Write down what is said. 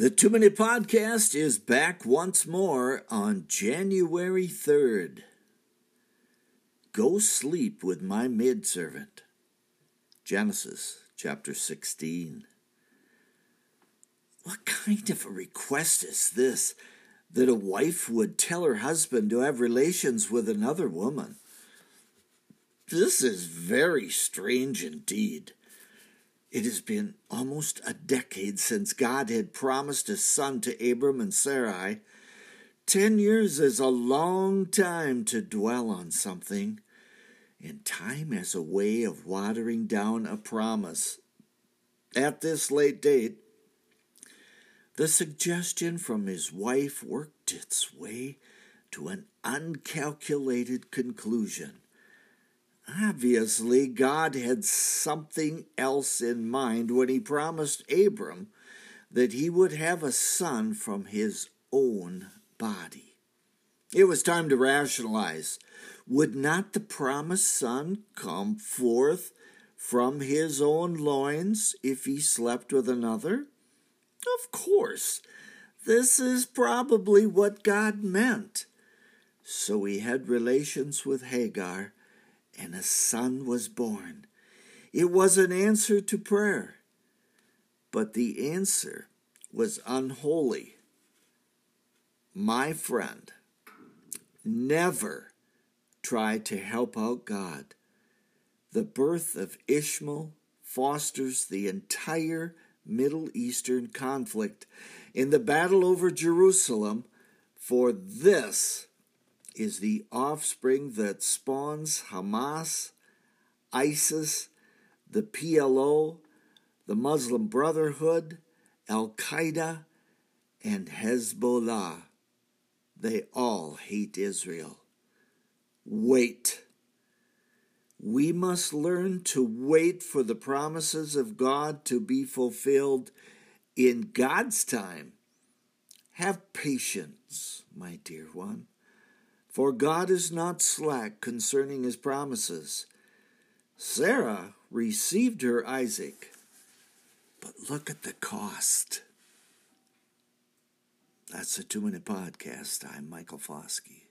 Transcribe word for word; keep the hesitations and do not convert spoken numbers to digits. The Too Many Podcast is back once more on January third. Go sleep with my maidservant. Genesis chapter sixteen. What kind of a request is this, that a wife would tell her husband to have relations with another woman? This is very strange indeed. It has been almost a decade since God had promised a son to Abram and Sarai. Ten years is a long time to dwell on something, and time has a way of watering down a promise. At this late date, the suggestion from his wife worked its way to an uncalculated conclusion. Obviously, God had something else in mind when he promised Abram that he would have a son from his own body. It was time to rationalize. Would not the promised son come forth from his own loins if he slept with another? Of course, this is probably what God meant. So he had relations with Hagar, and a son was born. It was an answer to prayer, but the answer was unholy. My friend, never try to help out God. The birth of Ishmael fosters the entire Middle Eastern conflict in the battle over Jerusalem, for this is the offspring that spawns Hamas, ISIS, the P L O, the Muslim Brotherhood, Al-Qaeda, and Hezbollah. They all hate Israel. Wait. We must learn to wait for the promises of God to be fulfilled in God's time. Have patience, my dear one. For God is not slack concerning his promises. Sarah received her Isaac, but look at the cost. That's the Too Many Podcast. I'm Michael Foskey.